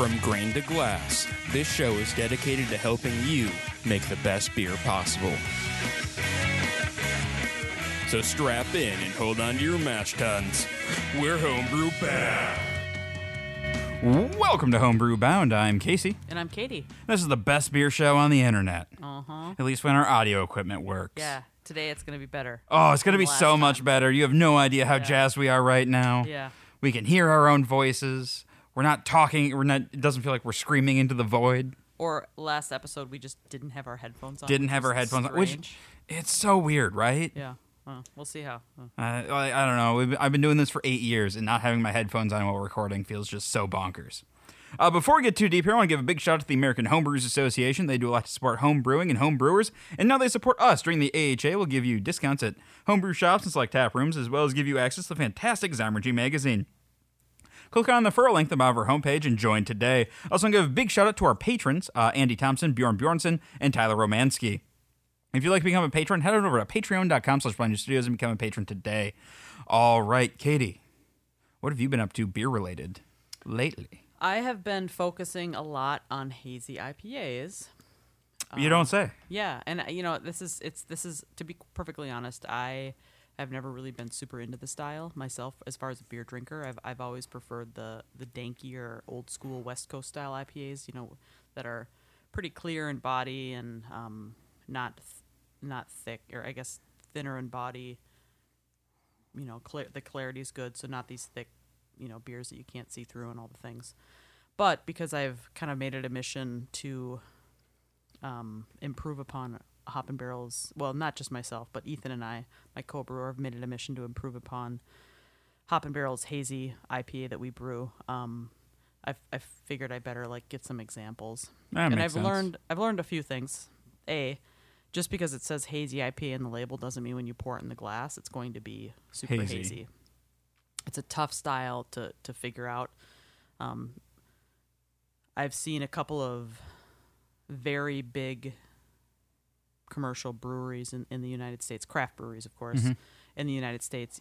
From grain to glass, this show is dedicated to helping you make the best beer possible. So strap in and hold on to your mash tuns. We're Homebrew Bound. Welcome to Homebrew Bound. I'm Casey. And I'm Katie. This is the best beer show on the internet. At least when our audio equipment works. Yeah. Today it's going to be better. Oh, it's going to be so much better. You have no idea how jazzed we are right now. Yeah. We can hear our own voices. We're not talking. It doesn't feel like we're screaming into the void. Or last episode, we just didn't have our headphones on. Which it's so weird, right? Yeah. Well, we'll see how. I don't know. I've been doing this for 8 years, and not having my headphones on while recording feels just so bonkers. Before we get too deep here, I want to give a big shout out to the American Homebrewers Association. They do a lot to support home brewing and home brewers, and now they support us. During the AHA, we'll give you discounts at homebrew shops and select tap rooms, as well as give you access to the fantastic Zymergy Magazine. Click on the furrow link at the bottom of our homepage and join today. Also, I'm going to give a big shout out to our patrons, Andy Thompson, Bjorn Bjornsson, and Tyler Romansky. If you'd like to become a patron, head on over to patreon.com/blindnewstudios and become a patron today. All right, Katie, what have you been up to beer-related lately? I have been focusing a lot on hazy IPAs. You don't say. Yeah, and you know, this is to be perfectly honest, I've never really been super into the style myself as far as a beer drinker. I've always preferred the dankier old school West Coast style IPAs, you know, that are pretty clear in body and not thick, or I guess thinner in body. You know, the clarity is good, so not these thick, you know, beers that you can't see through and all the things. But because I've kind of made it a mission to improve upon Hop and Barrel's, well, not just myself, but Ethan and I, my co-brewer, have made it a mission to improve upon Hop and Barrel's hazy IPA that we brew. I figured I better like get some examples, I've learned a few things. A, just because it says hazy IPA in the label doesn't mean when you pour it in the glass it's going to be super hazy. It's a tough style to figure out. I've seen a couple of very big commercial breweries in the United States, craft breweries, of course, in the United States,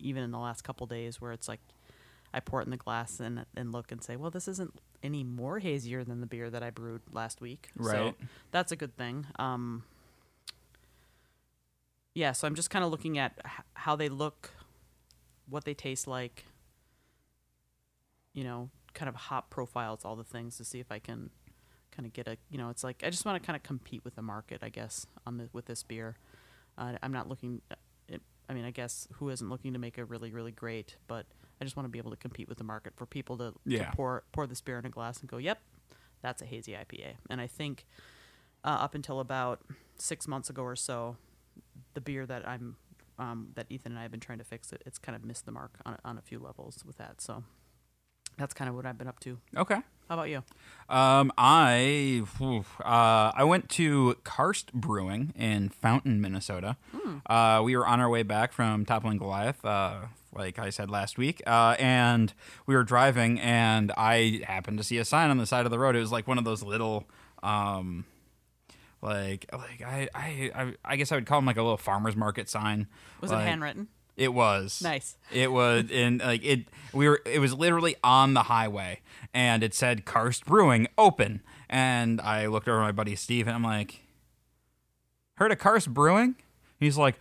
even in the last couple days, where it's like I pour it in the glass and look and say, well, this isn't any more hazier than the beer that I brewed last week. Right. So that's a good thing. Yeah, so I'm just kind of looking at how they look, what they taste like, you know, kind of hop profiles, all the things, to see if I can kind of get a, you know, it's like I just want to kind of compete with the market, I guess, with this beer. I'm not looking, I mean, I guess who isn't looking to make a really, really great, but I just want to be able to compete with the market for people to pour this beer in a glass and go, yep, that's a hazy IPA. And I think up until about 6 months ago or so, the beer that I'm that Ethan and I have been trying to fix, it's kind of missed the mark on a few levels with that. So that's kind of what I've been up to. Okay. How about you? I went to Karst Brewing in Fountain, Minnesota. We were on our way back from Toppling Goliath, like I said last week, and we were driving, and I happened to see a sign on the side of the road. It was like one of those little... I guess I would call them like a little farmer's market sign. Was it handwritten? It was. Nice. It was, and like it was literally on the highway, and it said Karst Brewing open. And I looked over at my buddy Steve, and I'm like, "Heard of Karst Brewing?" And he's like,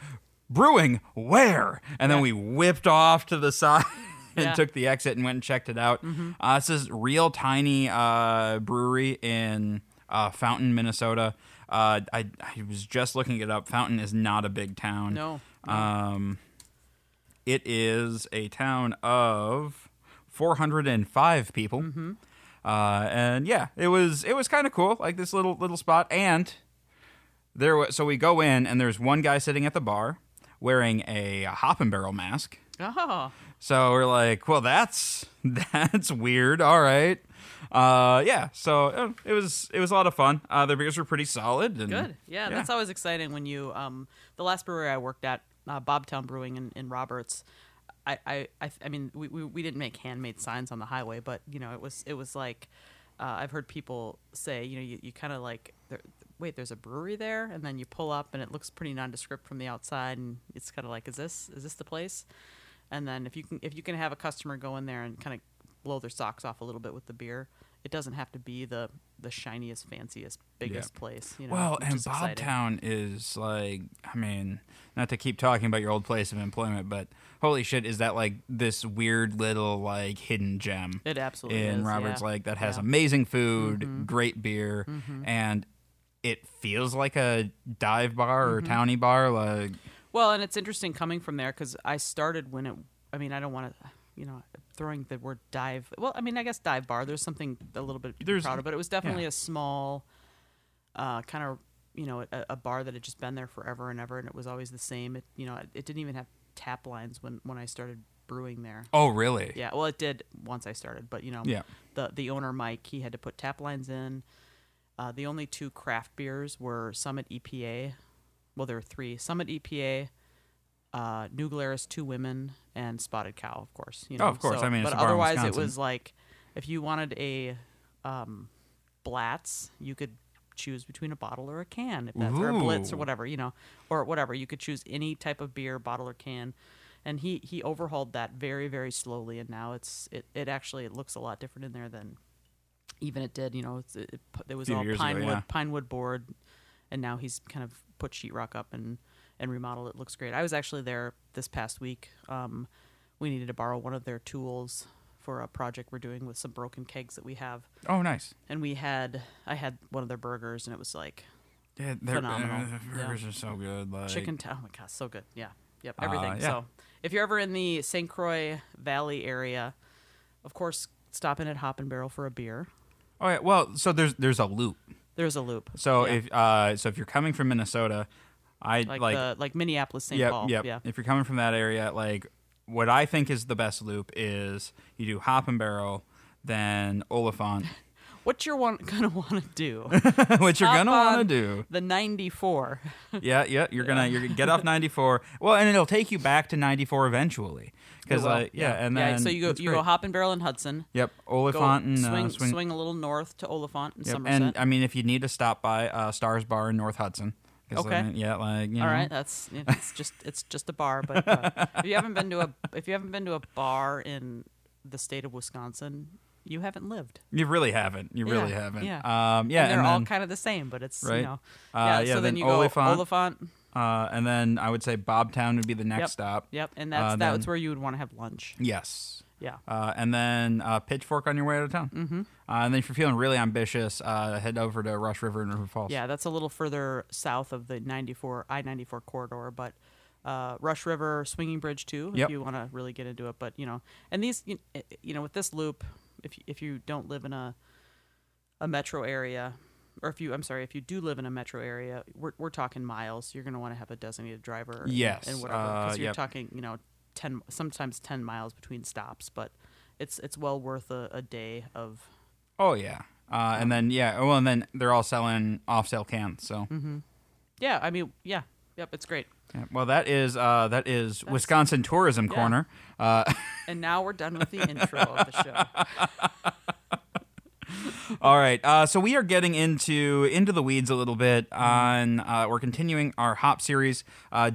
"Brewing where?" And then we whipped off to the side and took the exit and went and checked it out. This is real tiny brewery in Fountain, Minnesota. I was just looking it up. Fountain is not a big town. No. It is a town of 405 people. And yeah, it was kind of cool, like this little spot. And so we go in, and there's one guy sitting at the bar wearing a Hop and Barrel mask. Oh. So we're like, well, that's weird. All right. So it was a lot of fun. Their beers were pretty solid. And, good. Yeah, that's always exciting when you, the last brewery I worked at, Bobtown Brewing in Roberts, I mean, we didn't make handmade signs on the highway, but, you know, it was like, I've heard people say, you know, you kind of like, wait, there's a brewery there? And then you pull up and it looks pretty nondescript from the outside, and it's kind of like, is this the place? And then if you can have a customer go in there and kind of blow their socks off a little bit with the beer, it doesn't have to be the shiniest, fanciest, biggest place. You know, well, and Bobtown is like, I mean, not to keep talking about your old place of employment, but holy shit, is that like this weird little like hidden gem? It absolutely is. In Roberts Lake that has amazing food, great beer, and it feels like a dive bar or townie bar. Like, well, and it's interesting coming from there because I started when it. I mean, I don't want to, you know, throwing the word dive. Well, I mean, I guess dive bar. There's something a little bit prouder, but it was definitely a small, kind of, you know, a bar that had just been there forever and ever, and it was always the same. It, you know, it didn't even have tap lines when I started brewing there. Oh, really? Yeah. Well, it did once I started, but you know, the owner Mike, he had to put tap lines in. The only two craft beers were Summit EPA. Well, there were three: Summit EPA, New Glarus, Two Women, and Spotted Cow, of course. You know? Oh, of course. So, I mean, it's but a bar otherwise, in Wisconsin. It was like if you wanted a Blatz, you could choose between a bottle or a can, if that's or a Blitz or whatever, you know, or whatever. You could choose any type of beer, bottle or can, and he overhauled that very, very slowly, and now it actually looks a lot different in there than even it did. You know, it was all pinewood board, and now he's kind of put sheetrock up and remodel it. Looks great. I was actually there this past week. We needed to borrow one of their tools for a project we're doing with some broken kegs that we have. Oh, nice. And I had one of their burgers, and it was like phenomenal. The burgers are so good. Like chicken, oh my gosh, so good. Yeah. Yep. Everything. So if you're ever in the St. Croix Valley area, of course, stop in at Hop and Barrel for a beer. Oh yeah. Well, so there's a loop. There's a loop. So if you're coming from Minnesota, I like Minneapolis, St. Paul. Yeah. If you're coming from that area, like what I think is the best loop is you do Hop and Barrel, then Oliphant. What you're gonna want to do? What you're gonna want to do? The 94. Yeah. You're gonna get off 94. Well, and it'll take you back to 94 eventually. Because and then so you go Hop and Barrel in Hudson. Yep, Oliphant and swing a little north to Oliphant and Somerset. And I mean, if you need to stop by Stars Bar in North Hudson. Okay. I mean, all right, that's it's just a bar. But if you haven't been to a bar in the state of Wisconsin, you haven't lived. You really haven't. Yeah. And they're all kind of the same, but it's right? You know. So then you go Oliphant. And then I would say Bobtown would be the next stop. Yep, and that's where you would want to have lunch. Yes. Yeah. And then Pitchfork on your way out of town. Mm-hmm. And then if you're feeling really ambitious, head over to Rush River and River Falls. Yeah, that's a little further south of the I-94 corridor, but Rush River, Swinging Bridge too, if you want to really get into it. But, you know, and these, you know, with this loop, if you don't live in a metro area, or if you do live in a metro area, we're talking miles. You're going to want to have a designated driver and whatever. Because you're talking, you know, 10, sometimes 10 miles between stops. But it's well worth a day of... Oh, yeah. And then, well, and then they're all selling off-sale cans, so... Mm-hmm. Yeah, I mean, yeah. Yep, it's great. Yeah, well, that is Wisconsin Tourism Corner. And now we're done with the intro of the show. All right, so we are getting into the weeds a little bit. We're continuing our hop series,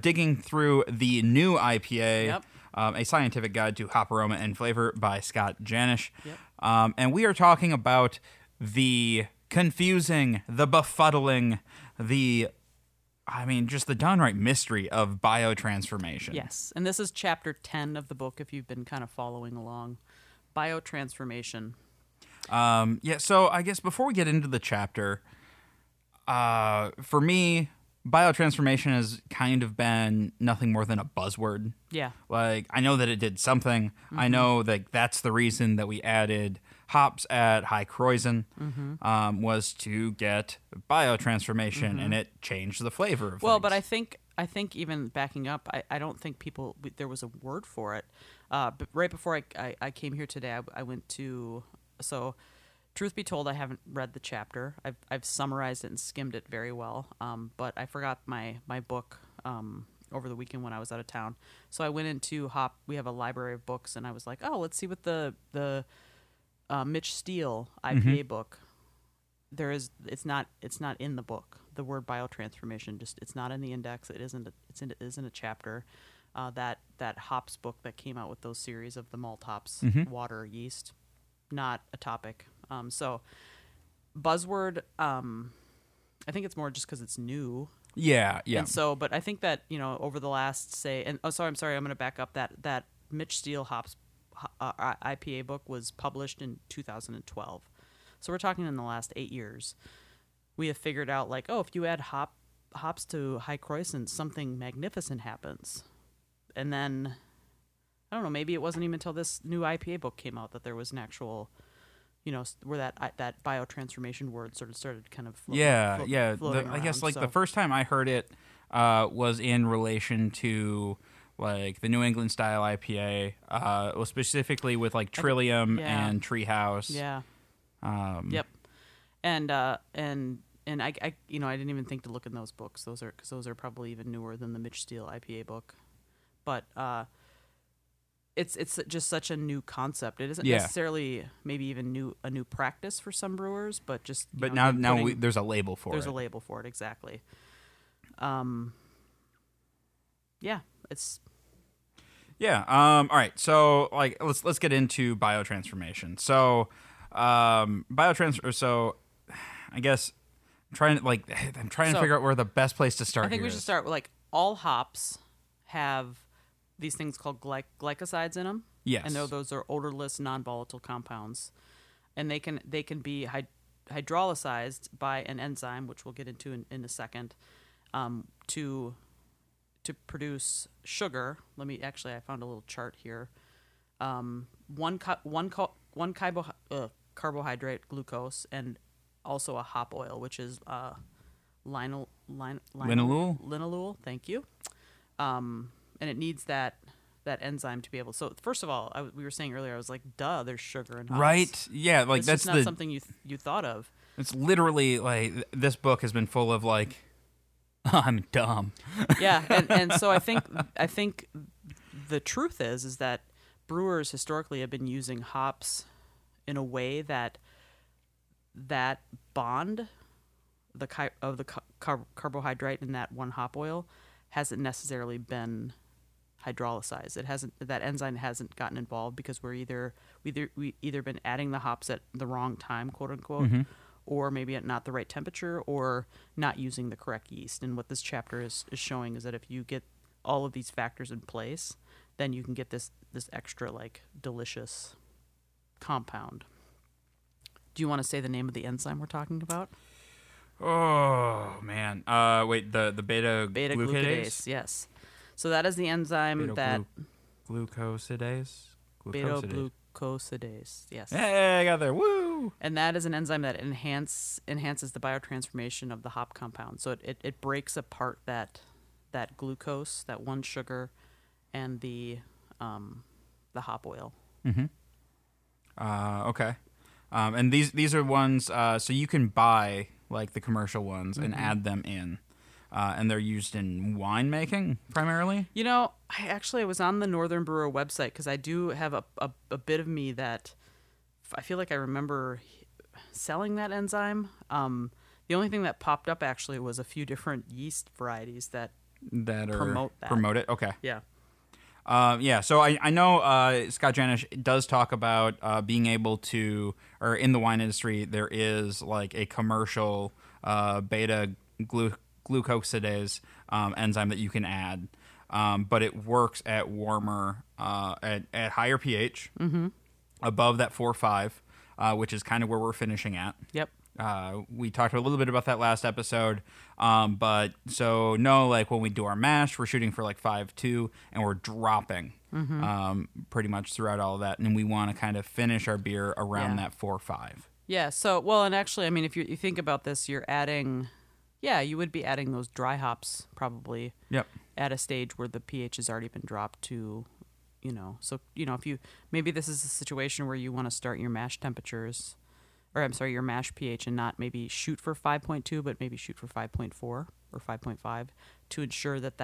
digging through the new IPA, A Scientific Guide to Hop Aroma and Flavor by Scott Janish. Yep. And we are talking about the confusing, the befuddling, just the downright mystery of biotransformation. Yes, and this is Chapter 10 of the book if you've been kind of following along. Biotransformation. So I guess before we get into the chapter, for me, biotransformation has kind of been nothing more than a buzzword. Yeah. Like, I know that it did something. Mm-hmm. I know that that's the reason that we added hops at High Croizen, was to get biotransformation, and it changed the flavor of things. But I think even backing up, I don't think there was a word for it. But right before I came here today, I went to... So, truth be told, I haven't read the chapter. I've summarized it and skimmed it very well, but I forgot my book over the weekend when I was out of town. So I went into Hop. We have a library of books, and I was like, oh, let's see what the Mitch Steele IPA book. There is. It's not in the book. The word biotransformation it's not in the index. It isn't. It isn't a chapter. That Hop's book that came out with those series of the malt hops, water, yeast. Not a topic So buzzword, I think it's more just because it's new. Yeah, yeah. And so, but I think that, you know, over the last, say, and I'm going to back up that Mitch Steele Hops IPA book was published in 2012. So we're talking in the last 8 years. We have figured out, like, if you add hops to high croissants, something magnificent happens. And then, I don't know, maybe it wasn't even until this new IPA book came out that there was an actual, you know, where that biotransformation word sort of started kind of floating, floating around, I guess, like, so. The first time I heard it was in relation to, like, the New England style IPA, specifically with, like, Trillium and Treehouse. Yeah. Yep. And I you know, I didn't even think to look in those books. Those are probably even newer than the Mitch Steele IPA book. But it's just such a new concept. It isn't necessarily maybe even a new practice for some brewers, but just there's a label for it. There's a label for it, exactly. All right. So, like, let's get into biotransformation. So I guess I'm trying to figure out where the best place to start. I think we should start with, like, all hops have these things called glycosides in them. Yes, I know those are odorless, non-volatile compounds, and they can be hydrolyzed by an enzyme, which we'll get into in a second, to produce sugar. Let me I found a little chart here. Carbohydrate, glucose, and also a hop oil, which is linalool. Thank you. And it needs that enzyme to be able. So first of all, we were saying earlier, I was like, "Duh, there's sugar in hops." Right? Yeah, like that's not something you thought of. It's literally like this book has been full of, like, I'm dumb. Yeah, and so I think the truth is that brewers historically have been using hops in a way that bond of the carbohydrate in that one hop oil hasn't necessarily been hydrolyzed. It hasn't, that enzyme hasn't gotten involved because we either been adding the hops at the wrong time, quote unquote, mm-hmm. or maybe at not the right temperature, or not using the correct yeast. And what this chapter is showing is that if you get all of these factors in place, then you can get this extra, like, delicious compound. Do you want to say the name of the enzyme we're talking about? Oh, man. Wait, the beta glucosidase? Yes. So that is the enzyme glucosidase? Beta glucosidase, yes. Hey, I got there. Woo! And that is an enzyme that enhances the biotransformation of the hop compound. So it breaks apart that glucose, that one sugar, and the hop oil. Mm-hmm. Okay. And these are ones, so you can buy, like, the commercial ones mm-hmm. and add them in. And they're used in winemaking primarily? You know, I was on the Northern Brewer website because I do have a bit of me that I feel like I remember selling that enzyme. The only thing that popped up actually was a few different yeast varieties that promote that. Promote it? Okay. Yeah. So I know Scott Janish does talk about being able to, or in the wine industry, there is, like, a commercial beta glucosidase enzyme that you can add, but it works at warmer, at higher pH, mm-hmm. above that 4.5, which is kind of where we're finishing at. Yep. We talked a little bit about that last episode, but so no, like, when we do our mash, we're shooting for, like, 5.2, and we're dropping mm-hmm. Pretty much throughout all of that, and we want to kind of finish our beer around that 4.5. Yeah. So, well, and actually, I mean, if you think about this, you're adding, you would be adding those dry hops probably. Yep. At a stage where the pH has already been dropped to, you know, so you know if you maybe this is a situation where you want to start your mash temperatures. Or I'm sorry, your mash pH, and not maybe shoot for 5.2, but maybe shoot for 5.4 or 5.5 to ensure that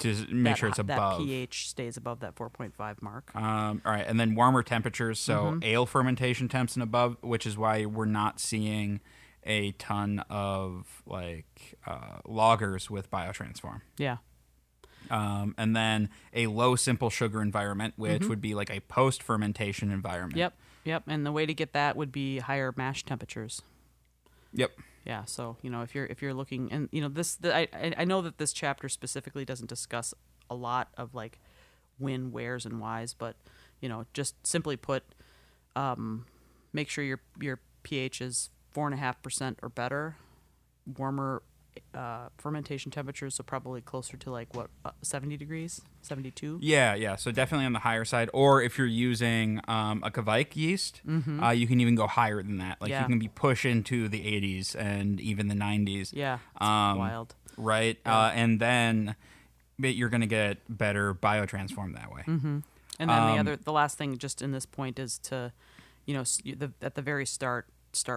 it's above. That pH stays above that 4.5 mark. All right, and then warmer temperatures, so mm-hmm. ale fermentation temps and above, which is why we're not seeing a ton of, like, lagers with biotransform. Yeah. And then a low simple sugar environment, which would be like a post-fermentation environment. Yep. And the way to get that would be higher mash temperatures. Yep. Yeah. So, you know, if you're looking, and you know, I know that this chapter specifically doesn't discuss a lot of like when, wheres, and whys, but you know, just simply put, make sure your pH is 4.5% or better. Warmer fermentation temperatures, so probably closer to like 70 degrees, 72. Yeah. So definitely on the higher side. Or if you're using a Kvike yeast, you can even go higher than that. Like you can be pushed into the 80s and even the 90s. Yeah, it's wild, right? Yeah. And then you're going to get better biotransformed that way. And then the last thing, just in this point, is to, you know, at the very start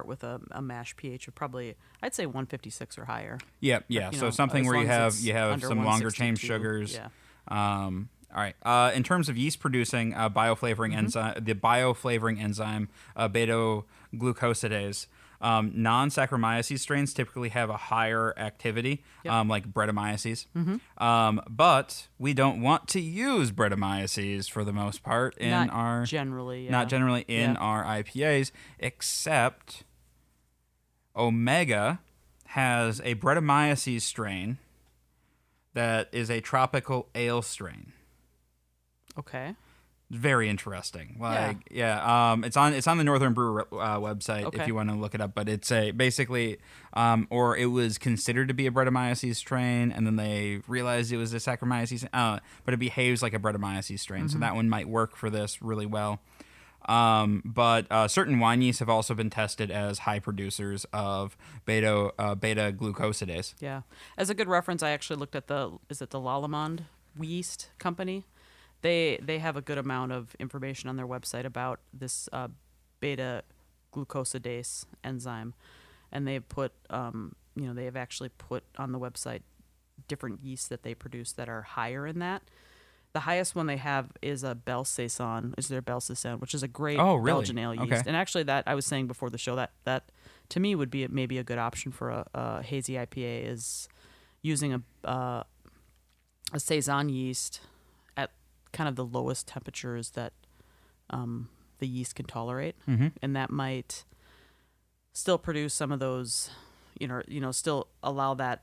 with a mash pH of probably, I'd say 156 or higher. Yeah. So something where you have some longer chain sugars. Yeah. All right. In terms of yeast producing bioflavoring enzyme, the bioflavoring enzyme beta glucosidase, non-Saccharomyces strains typically have a higher activity, like Brettanomyces. But we don't want to use Brettanomyces for the most part in our IPAs, except Omega has a Brettanomyces strain that is a tropical ale strain. Okay. Very interesting. It's on the Northern Brewer website if you want to look it up. But it's basically, it was considered to be a Brettanomyces strain, and then they realized it was a Saccharomyces. But it behaves like a Brettanomyces strain, so that one might work for this really well. But certain wine yeasts have also been tested as high producers of beta glucosidase. Yeah, as a good reference, I actually looked at the Lallemand yeast company. They have a good amount of information on their website about this beta glucosidase enzyme, and they've put they've actually put on the website different yeasts that they produce that are higher in that. The highest one they have is a Bel Saison, which is a great Belgian ale yeast. Okay. And actually, that I was saying before the show that to me would be maybe a good option for a hazy IPA is using a Saison yeast. Kind of the lowest temperatures that the yeast can tolerate, and that might still produce some of those, still allow that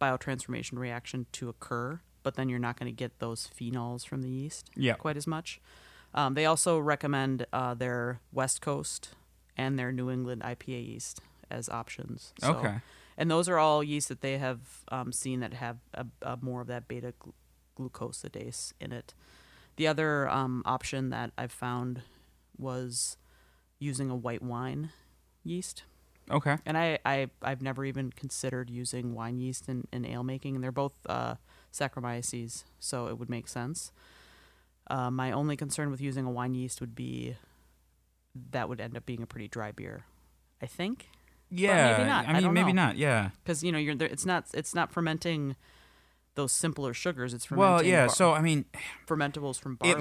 biotransformation reaction to occur. But then you're not going to get those phenols from the yeast quite as much. They also recommend their West Coast and their New England IPA yeast as options. So, and those are all yeasts that they have seen that have a more of that beta glucosidase in it. The other option that I've found was using a white wine yeast. Okay. And I've never even considered using wine yeast in ale making, and they're both Saccharomyces, so it would make sense. My only concern with using a wine yeast would be that would end up being a pretty dry beer, I think. Yeah. But maybe not. I mean, maybe not. Yeah. Because it's not fermenting those simpler sugars. It's fermenting. Well, yeah. So I mean, fermentables from barley. It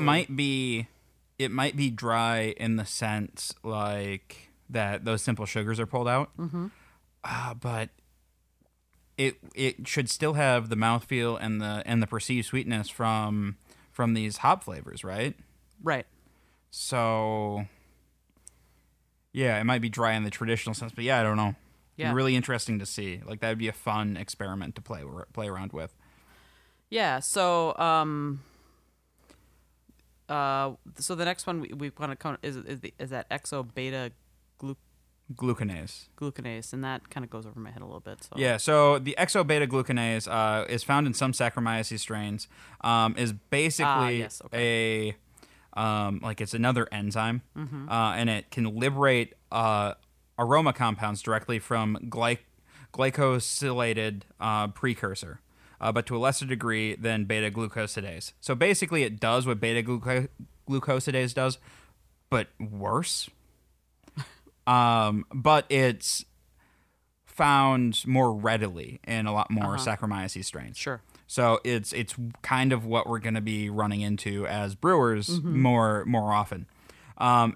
might be dry in the sense like that those simple sugars are pulled out. But it should still have the mouthfeel and the perceived sweetness from these hop flavors, right? Right. So yeah, it might be dry in the traditional sense, but yeah, I don't know. Yeah. Really interesting to see. Like that would be a fun experiment to play around with. Yeah, so so the next one we want to count is that exo-beta-glucanase. Glucanase, and that kind of goes over my head a little bit. So. Yeah, so the exo-beta-glucanase is found in some Saccharomyces strains. Is basically it's another enzyme, and it can liberate aroma compounds directly from glycosylated precursor. But to a lesser degree than beta-glucosidase. So basically it does what beta-glucosidase does, but worse. But it's found more readily in a lot more Saccharomyces strains. Sure. So it's kind of what we're going to be running into as brewers more often. But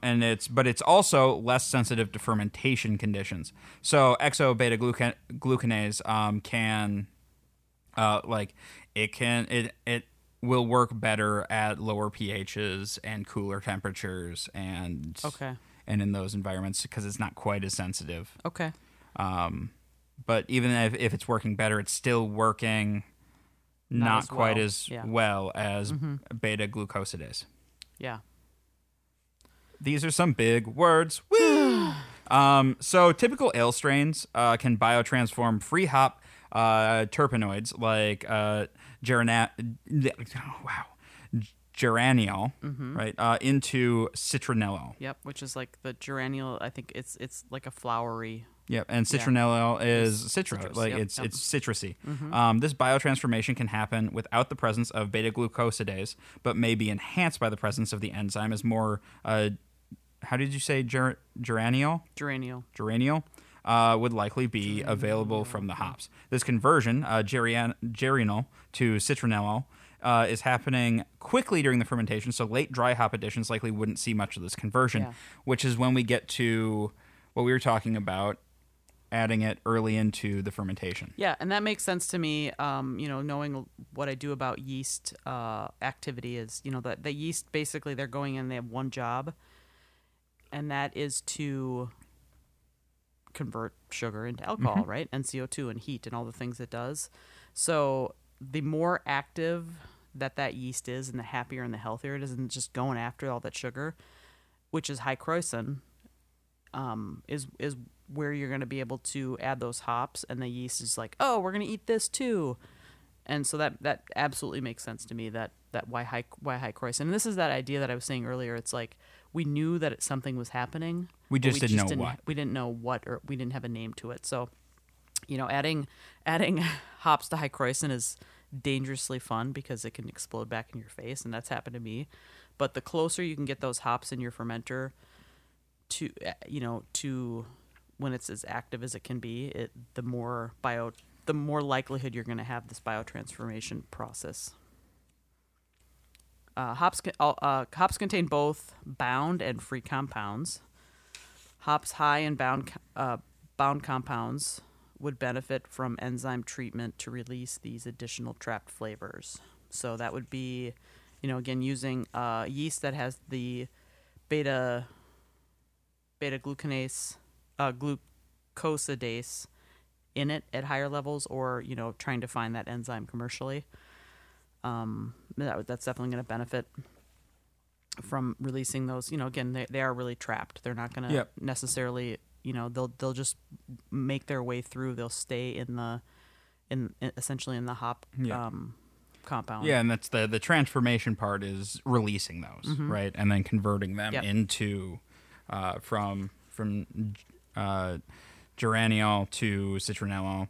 it's also less sensitive to fermentation conditions. So exo-beta-glucanase can... it will work better at lower pHs and cooler temperatures and in those environments because it's not quite as sensitive. Okay. But even if it's working better, it's still working not quite as well as beta glucosidase. Yeah. These are some big words. Woo! So typical ale strains can biotransform free hop terpenoids like geraniol, right, into citronellol. Yep, which is like the geraniol. I think it's like a flowery. Yep, and citronellol is citrus. Like it's citrusy. Mm-hmm. This biotransformation can happen without the presence of beta glucosidase, but may be enhanced by the presence of the enzyme. Is more. How did you say geraniol? Geraniol. Would likely be available from the hops. This conversion, geraniol to citronellol, is happening quickly during the fermentation, so late dry hop additions likely wouldn't see much of this conversion, which is when we get to what we were talking about, adding it early into the fermentation. Yeah, and that makes sense to me, knowing what I do about yeast activity is, the yeast, basically they're going in, they have one job, and that is to convert sugar into alcohol, right? And CO2 and heat and all the things it does. So the more active that yeast is and the happier and the healthier it is and just going after all that sugar, which is high creusin, is where you're going to be able to add those hops, and the yeast is like, oh, we're going to eat this too. And so that absolutely makes sense to me that why high creusin. And this is that idea that I was saying earlier. It's like we knew that something was happening. We just didn't know what. We didn't know what, or we didn't have a name to it. So, adding hops to high creusin is dangerously fun because it can explode back in your face, and that's happened to me. But the closer you can get those hops in your fermenter to, to when it's as active as it can be, the more likelihood you're going to have this biotransformation process. Hops contain both bound and free compounds. Hops high in bound compounds would benefit from enzyme treatment to release these additional trapped flavors. So that would be, again, using yeast that has the beta-glucanase, glucosidase in it at higher levels, or, trying to find that enzyme commercially. That's definitely going to benefit from releasing those. Again, they are really trapped. They're not going to necessarily, they'll just make their way through. They'll stay essentially in the hop compound. Yeah, and that's the transformation part is releasing those, right, and then converting them into from geraniol to citronellol.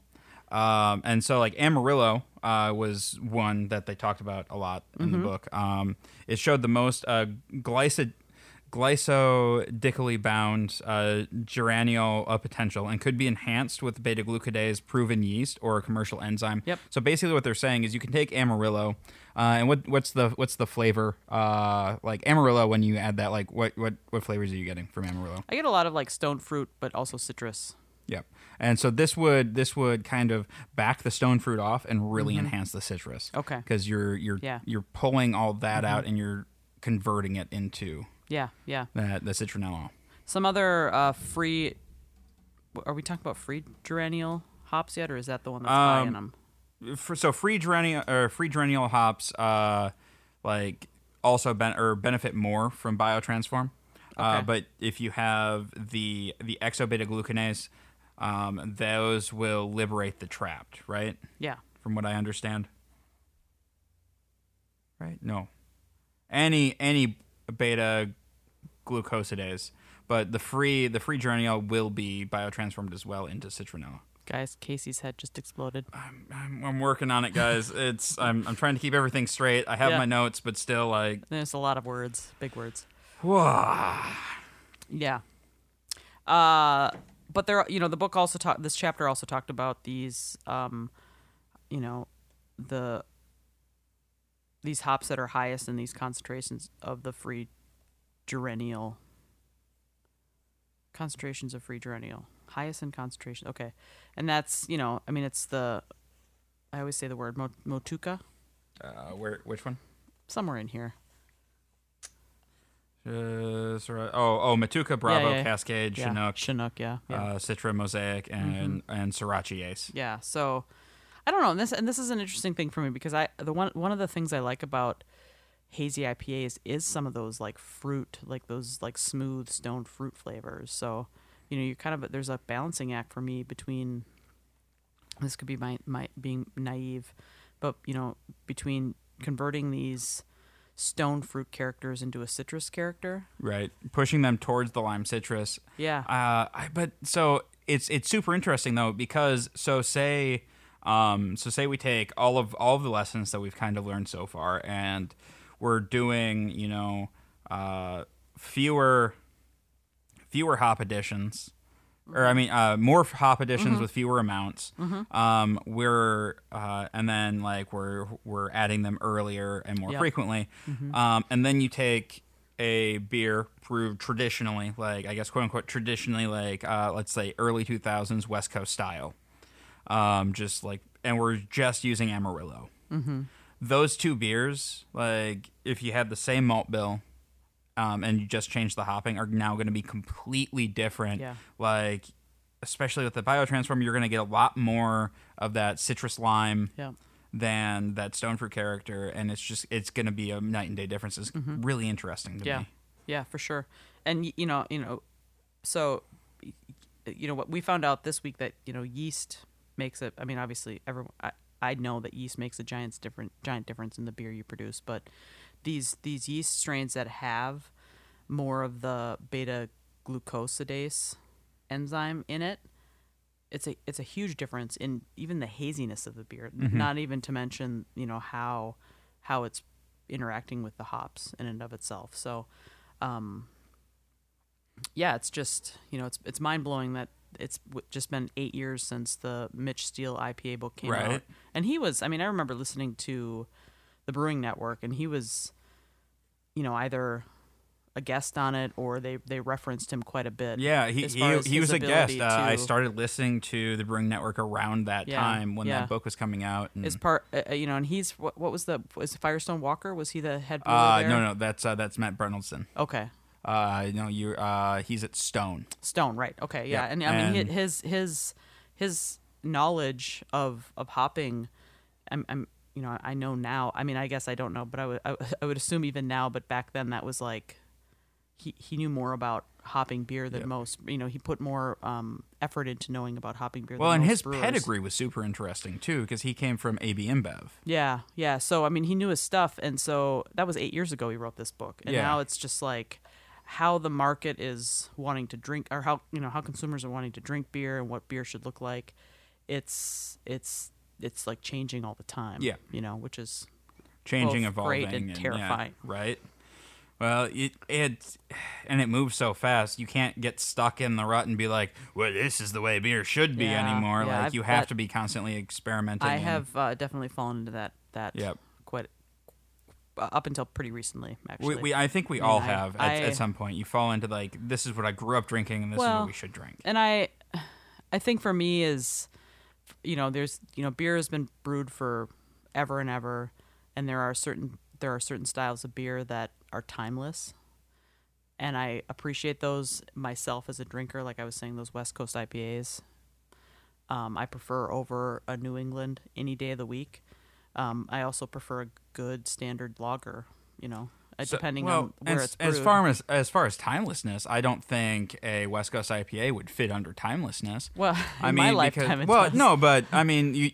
And so, like, Amarillo was one that they talked about a lot in the book. It showed the most glycosodically bound geraniol potential and could be enhanced with beta-glucodase proven yeast or a commercial enzyme. Yep. So basically what they're saying is you can take Amarillo, and what's the flavor? Like Amarillo, when you add that, like what flavors are you getting from Amarillo? I get a lot of, like, stone fruit, but also citrus. Yep. And so this would kind of back the stone fruit off and really enhance the citrus. Okay. Because you're pulling all that out and you're converting it into the citronellol. Some other free. Are we talking about free geraniol hops yet, or is that the one that's high in them? Free geraniol hops benefit more from biotransform. But if you have the exo-beta-glucanase, those will liberate the trapped, right? Yeah. From what I understand. Right? No. Any beta-glucosidase, but the free geraniol will be biotransformed as well into citronellol. Guys, Casey's head just exploded. I'm working on it, guys. I'm trying to keep everything straight. I have my notes, but still, like, there's a lot of words, big words. Yeah. But there, the book also this chapter also talked about these, these hops that are highest in these concentrations of the free geraniol. Concentrations of free geraniol. Highest in concentration. Okay. And that's, it's I always say the word Matuka. Where? Which one? Somewhere in here. Matuka, Bravo, Cascade, Chinook. Citra, Mosaic, and Sriracha Ace. Yeah, so I don't know. And this is an interesting thing for me because one of the things I like about hazy IPAs is some of those like fruit, like those like smooth stone fruit flavors. So you know, you kind of there's a balancing act for me between this could be my being naive, but you know between converting these stone fruit characters into a citrus character, right? Pushing them towards the lime citrus. Yeah. But so it's super interesting though because say we take all of the lessons that we've kind of learned so far and we're doing fewer hop additions. Or more hop additions with fewer amounts. Mm-hmm. We're adding them earlier and more frequently. Mm-hmm. And then you take a beer brewed traditionally, like I guess quote unquote traditionally, like let's say early 2000s West Coast style, and we're just using Amarillo. Mm-hmm. Those two beers, like if you had the same malt bill. And you just change the hopping are now going to be completely different. Yeah. Like, especially with the biotransform, you're going to get a lot more of that citrus lime than that stone fruit character, and it's going to be a night and day difference. It's really interesting to me. Yeah, for sure. And what we found out this week that yeast makes it. I mean, obviously, everyone I know that yeast makes a giant difference in the beer you produce, but. These yeast strains that have more of the beta glucosidase enzyme in it, it's a huge difference in even the haziness of the beer. Mm-hmm. Not even to mention how it's interacting with the hops in and of itself. So, it's just it's mind blowing that it's just been 8 years since the Mitch Steele IPA book came out, and he was. I mean, I remember listening to. The Brewing Network, and he was, either a guest on it or they referenced him quite a bit. Yeah, he was a guest. I started listening to the Brewing Network around that time when that book was coming out. And, and he's what was Firestone Walker? Was he the head brewer there? No, that's Matt Brennelson. Okay. He's at Stone. Stone, right? Okay, yeah, and I mean his knowledge of hopping, I'm. I know now. I mean, I guess I don't know, but I would assume even now. But back then, that was like he knew more about hopping beer than most. He put more effort into knowing about hopping beer. Well, than most brewers. Pedigree was super interesting too, because he came from AB InBev. Yeah. So I mean, he knew his stuff, and so that was 8 years ago. He wrote this book, and now it's just like how the market is wanting to drink, or how consumers are wanting to drink beer, and what beer should look like. It's like changing all the time, which is changing, evolving, great and terrifying, right? Well, it moves so fast. You can't get stuck in the rut and be like, "Well, this is the way beer should be anymore." Yeah, like you have to be constantly experimenting. I have definitely fallen into that quite up until pretty recently. Actually, I think we all have at some point. You fall into like this is what I grew up drinking, and this is what we should drink. And I think for me is. Beer has been brewed for ever and ever, and there are certain styles of beer that are timeless, and I appreciate those myself as a drinker. Like I was saying, those West Coast IPAs, I prefer over a New England any day of the week. I also prefer a good standard lager. Depending on where it's brewed. As far as timelessness, I don't think a West Coast IPA would fit under timelessness. Well, you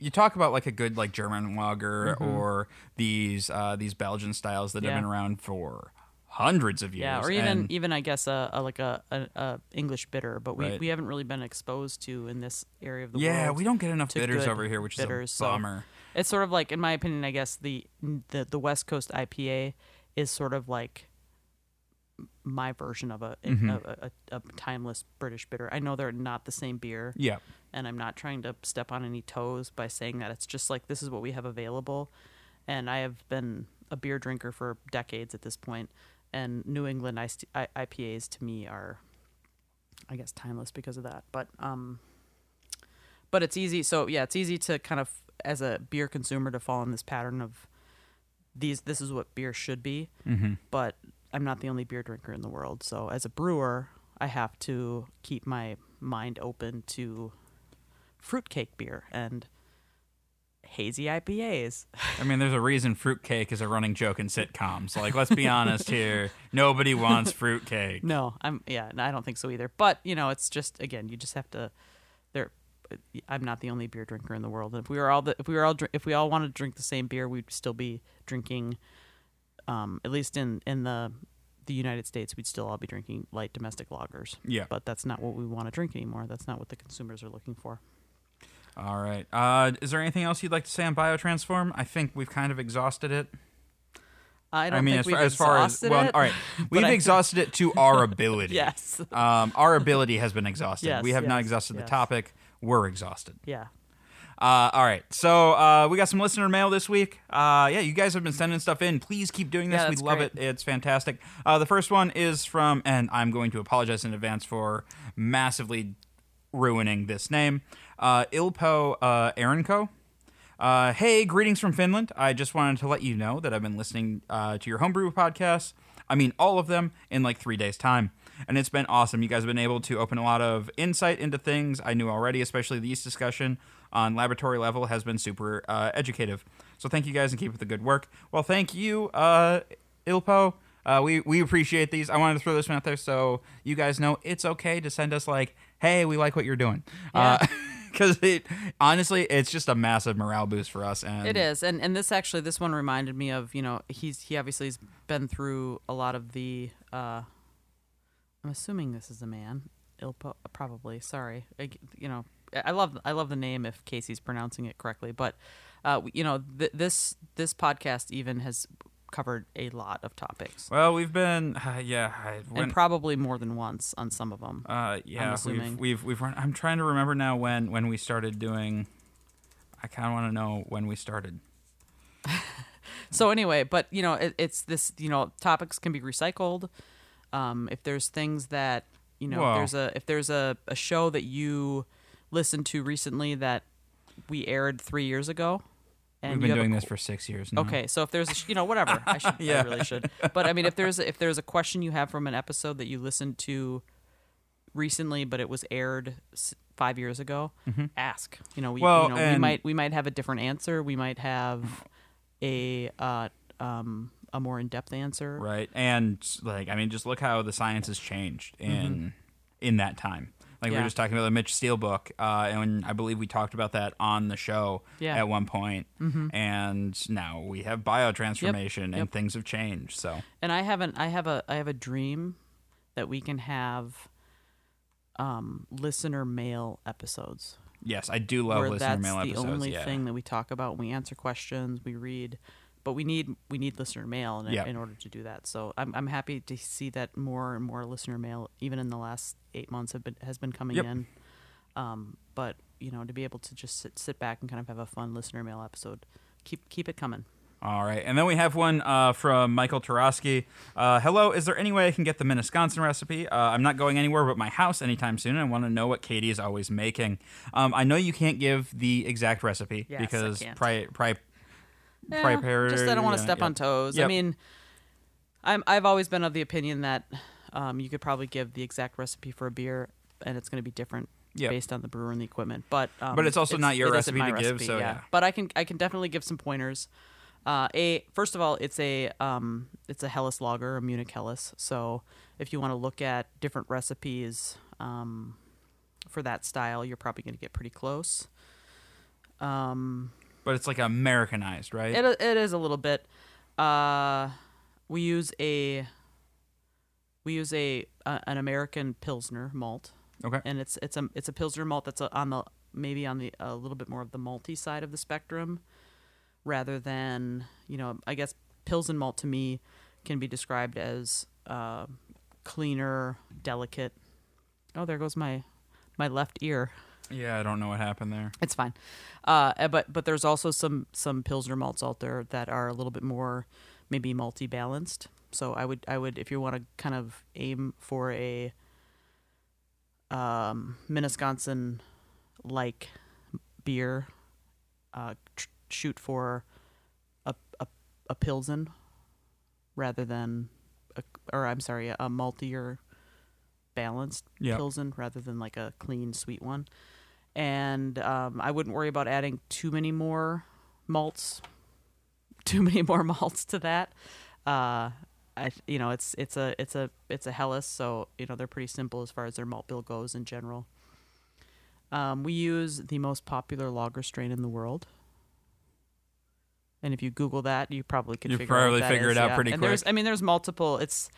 talk about like a good like German lager or these Belgian styles that have been around for hundreds of years. Yeah, or even I guess a English bitter, but we haven't really been exposed to in this area of the world. Yeah, we don't get enough bitters over here, which is a bummer. So it's sort of like, in my opinion, I guess the West Coast IPA. Is sort of like my version of a timeless British bitter. I know they're not the same beer. Yeah. And I'm not trying to step on any toes by saying that. It's just like, this is what we have available. And I have been a beer drinker for decades at this point. And New England IPAs to me are, I guess, timeless because of that. But it's easy. So yeah, it's easy to kind of, as a beer consumer, to fall in this pattern of this is what beer should be, but I'm not the only beer drinker in the world. So as a brewer, I have to keep my mind open to fruitcake beer and hazy IPAs. I mean, there's a reason fruitcake is a running joke in sitcoms. Like, let's be honest here. Nobody wants fruitcake. No, I don't think so either. But, you know, it's just, again, you just have to, I'm not the only beer drinker in the world. And if we all want to drink the same beer, we'd still be drinking, at least in the United States, we'd still all be drinking light domestic lagers. Yeah. But that's not what we want to drink anymore. That's not what the consumers are looking for. All right. Is there anything else you'd like to say on Biotransform? I think we've kind of exhausted it. All right. We've exhausted it to our ability. Yes. Our ability has been exhausted. Yes, we have not exhausted the topic. We're exhausted. Yeah. All right. So we got some listener mail this week. You guys have been sending stuff in. Please keep doing this. We love it. It's fantastic. The first one is from, and I'm going to apologize in advance for massively ruining this name, Ilpo Arenko. Hey, greetings from Finland. I just wanted to let you know that I've been listening to your homebrew podcasts. I mean, all of them in like 3 days' time. And it's been awesome. You guys have been able to open a lot of insight into things I knew already, especially the yeast discussion on laboratory level has been super educative. So thank you guys and keep up the good work. Well, thank you, Ilpo. We appreciate these. I wanted to throw this one out there so you guys know it's okay to send us like, hey, we like what you're doing. Yeah. Because honestly, it's just a massive morale boost for us. And it is. And this one reminded me of, you know, he obviously has been through a lot of the... I'm assuming this is a man. Ilpo, probably. Sorry. I love the name if Casey's pronouncing it correctly. But, you know, this podcast even has covered a lot of topics. Well, we've been, and probably more than once on some of them. I'm assuming. I'm trying to remember now when we started doing. I kind of want to know when we started. So anyway, but you know, it's this. You know, topics can be recycled. If there's things that, you know, if there's a show that you listened to recently that we aired 3 years ago. And we've been doing this for 6 years now. Okay, so if there's, whatever. I really should. But, I mean, if there's a question you have from an episode that you listened to recently, but it was aired 5 years ago, ask. We might have a different answer. We might have a more in-depth answer. Right. And just look how the science has changed in that time. We were just talking about the Mitch Steele book. And I believe we talked about that on the show at one point. And now we have biotransformation and things have changed. So, and I have a dream that we can have, listener mail episodes. Yes. I do love listener mail episodes. That's the only thing that we talk about. We answer questions, we read, but we need listener mail in order to do that. So I'm happy to see that more and more listener mail, even in the last 8 months, has been coming in. But to be able to just sit back and kind of have a fun listener mail episode, keep it coming. All right, and then we have one from Michael Tarosky. Hello, is there any way I can get the Minnesotan recipe? I'm not going anywhere but my house anytime soon, and I want to know what Katie is always making. I know you can't give the exact recipe because I don't want to step on toes. Yep. I mean, I've always been of the opinion that you could probably give the exact recipe for a beer, and it's going to be different based on the brewer and the equipment. But it's also not your recipe to give, so yeah. But I can definitely give some pointers. First of all, it's a Helles lager, a Munich Helles. So if you want to look at different recipes for that style, you're probably going to get pretty close. But it's like Americanized, right? It is a little bit. We use an American Pilsner malt. Okay. And it's a Pilsner malt that's on a little bit more of the malty side of the spectrum, rather than I guess Pilsen malt to me can be described as cleaner, delicate. Oh, there goes my left ear. Yeah, I don't know what happened there. It's fine. But there's also some Pilsner malts out there that are a little bit more maybe malty balanced. So I would if you want to kind of aim for a Minnesotan like beer, shoot for a a Pilsen rather than, a maltier balanced Pilsen rather than like a clean sweet one. And I wouldn't worry about adding too many more malts to that. It's a Helles, so they're pretty simple as far as their malt bill goes in general. We use the most popular lager strain in the world, and if you Google that, you probably figure it out pretty quick. There's multiple. It's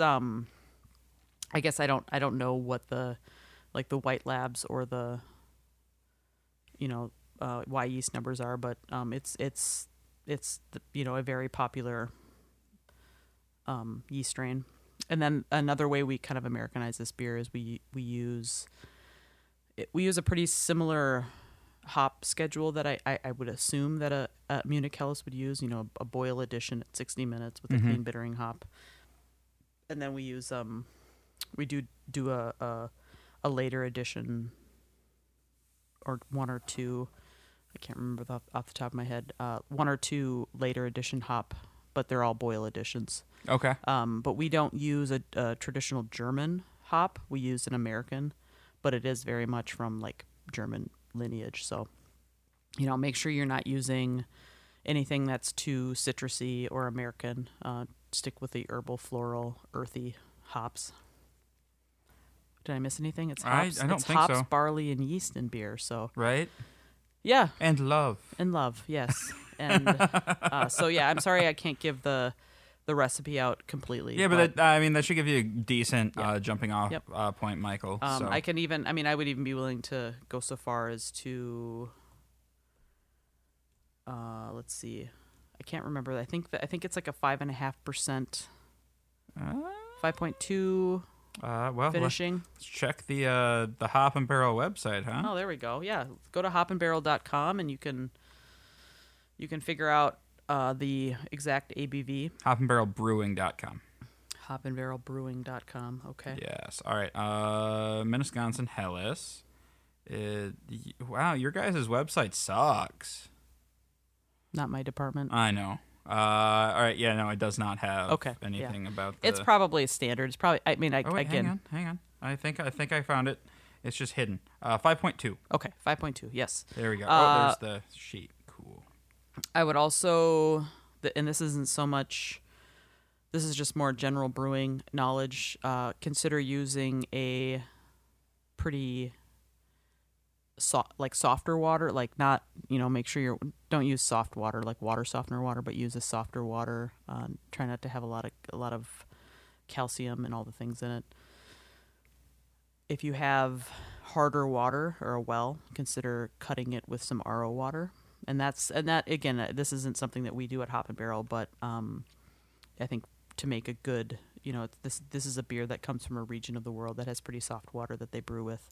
I guess I don't know what the White Labs or the Y yeast numbers are, but it's a very popular yeast strain. And then another way we kind of Americanize this beer is we use a pretty similar hop schedule that I would assume that a Munich Helles would use, a boil edition at 60 minutes with a clean bittering hop. And then we use we do a later edition or one or two, I can't remember off the top of my head, one or two later edition hop, but they're all boil editions. Okay. But we don't use a traditional German hop. We use an American, but it is very much from like German lineage. So, make sure you're not using anything that's too citrusy or American. Stick with the herbal, floral, earthy hops. Did I miss anything? It's hops. I don't think so. Hops, barley, and yeast in beer. So right. Yeah. And love. And love, yes. And I'm sorry I can't give the recipe out completely. Yeah, but that should give you a decent jumping off point, Michael. I would even be willing to go so far as to, let's see, I can't remember. I think it's like a 5.5%, 5.2. Well, finishing. Let's check the Hop and Barrel website, huh? Oh, there we go. Yeah, go to hopandbarrel.com and you can figure out the exact ABV. Hopandbarrelbrewing.com. Hopandbarrelbrewing.com. Okay. Yes. All right. Minnesotan Helles. Wow, your guys' website sucks. Not my department. I know. All right, yeah, no, it does not have anything about the... It's probably a standard. It's probably, hang on. I think I found it. It's just hidden. 5.2. Okay, 5.2, yes. There we go. Oh, there's the sheet. Cool. I would also, and this isn't so much, this is just more general brewing knowledge, consider using a pretty... softer water, like not, make sure don't use soft water, like water softener water, but use a softer water. Try not to have a lot of calcium and all the things in it. If you have harder water or a well, consider cutting it with some RO water. And that again, this isn't something that we do at Hop and Barrel, but I think to make a good, this is a beer that comes from a region of the world that has pretty soft water that they brew with.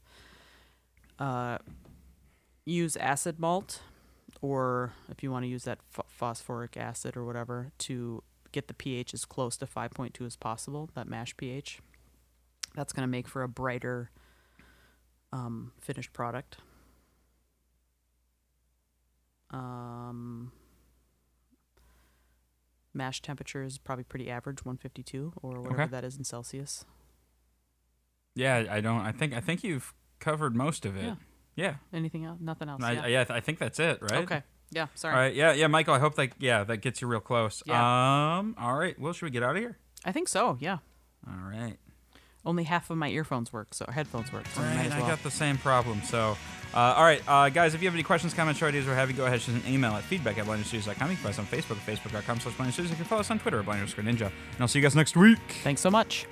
Use acid malt, or if you want to use that phosphoric acid or whatever, to get the pH as close to 5.2 as possible, that mash pH. That's going to make for a brighter finished product. Mash temperature is probably pretty average, 152 or whatever that is in Celsius. Yeah, I think you've covered most of it. Yeah. Anything else? Nothing else. I think that's it, right? Okay. Yeah, sorry. All right. Yeah, Michael, I hope that gets you real close. Yeah. All right. Well, should we get out of here? I think so, yeah. All right. Only half of my headphones work. So right, I got the same problem. So, all right, guys, if you have any questions, comments, or ideas, or have you, go ahead and email at feedback@blindstudios.com. You can find us on Facebook at facebook.com/blindstudios. You can follow us on Twitter at blindstudios.ninja. And I'll see you guys next week. Thanks so much.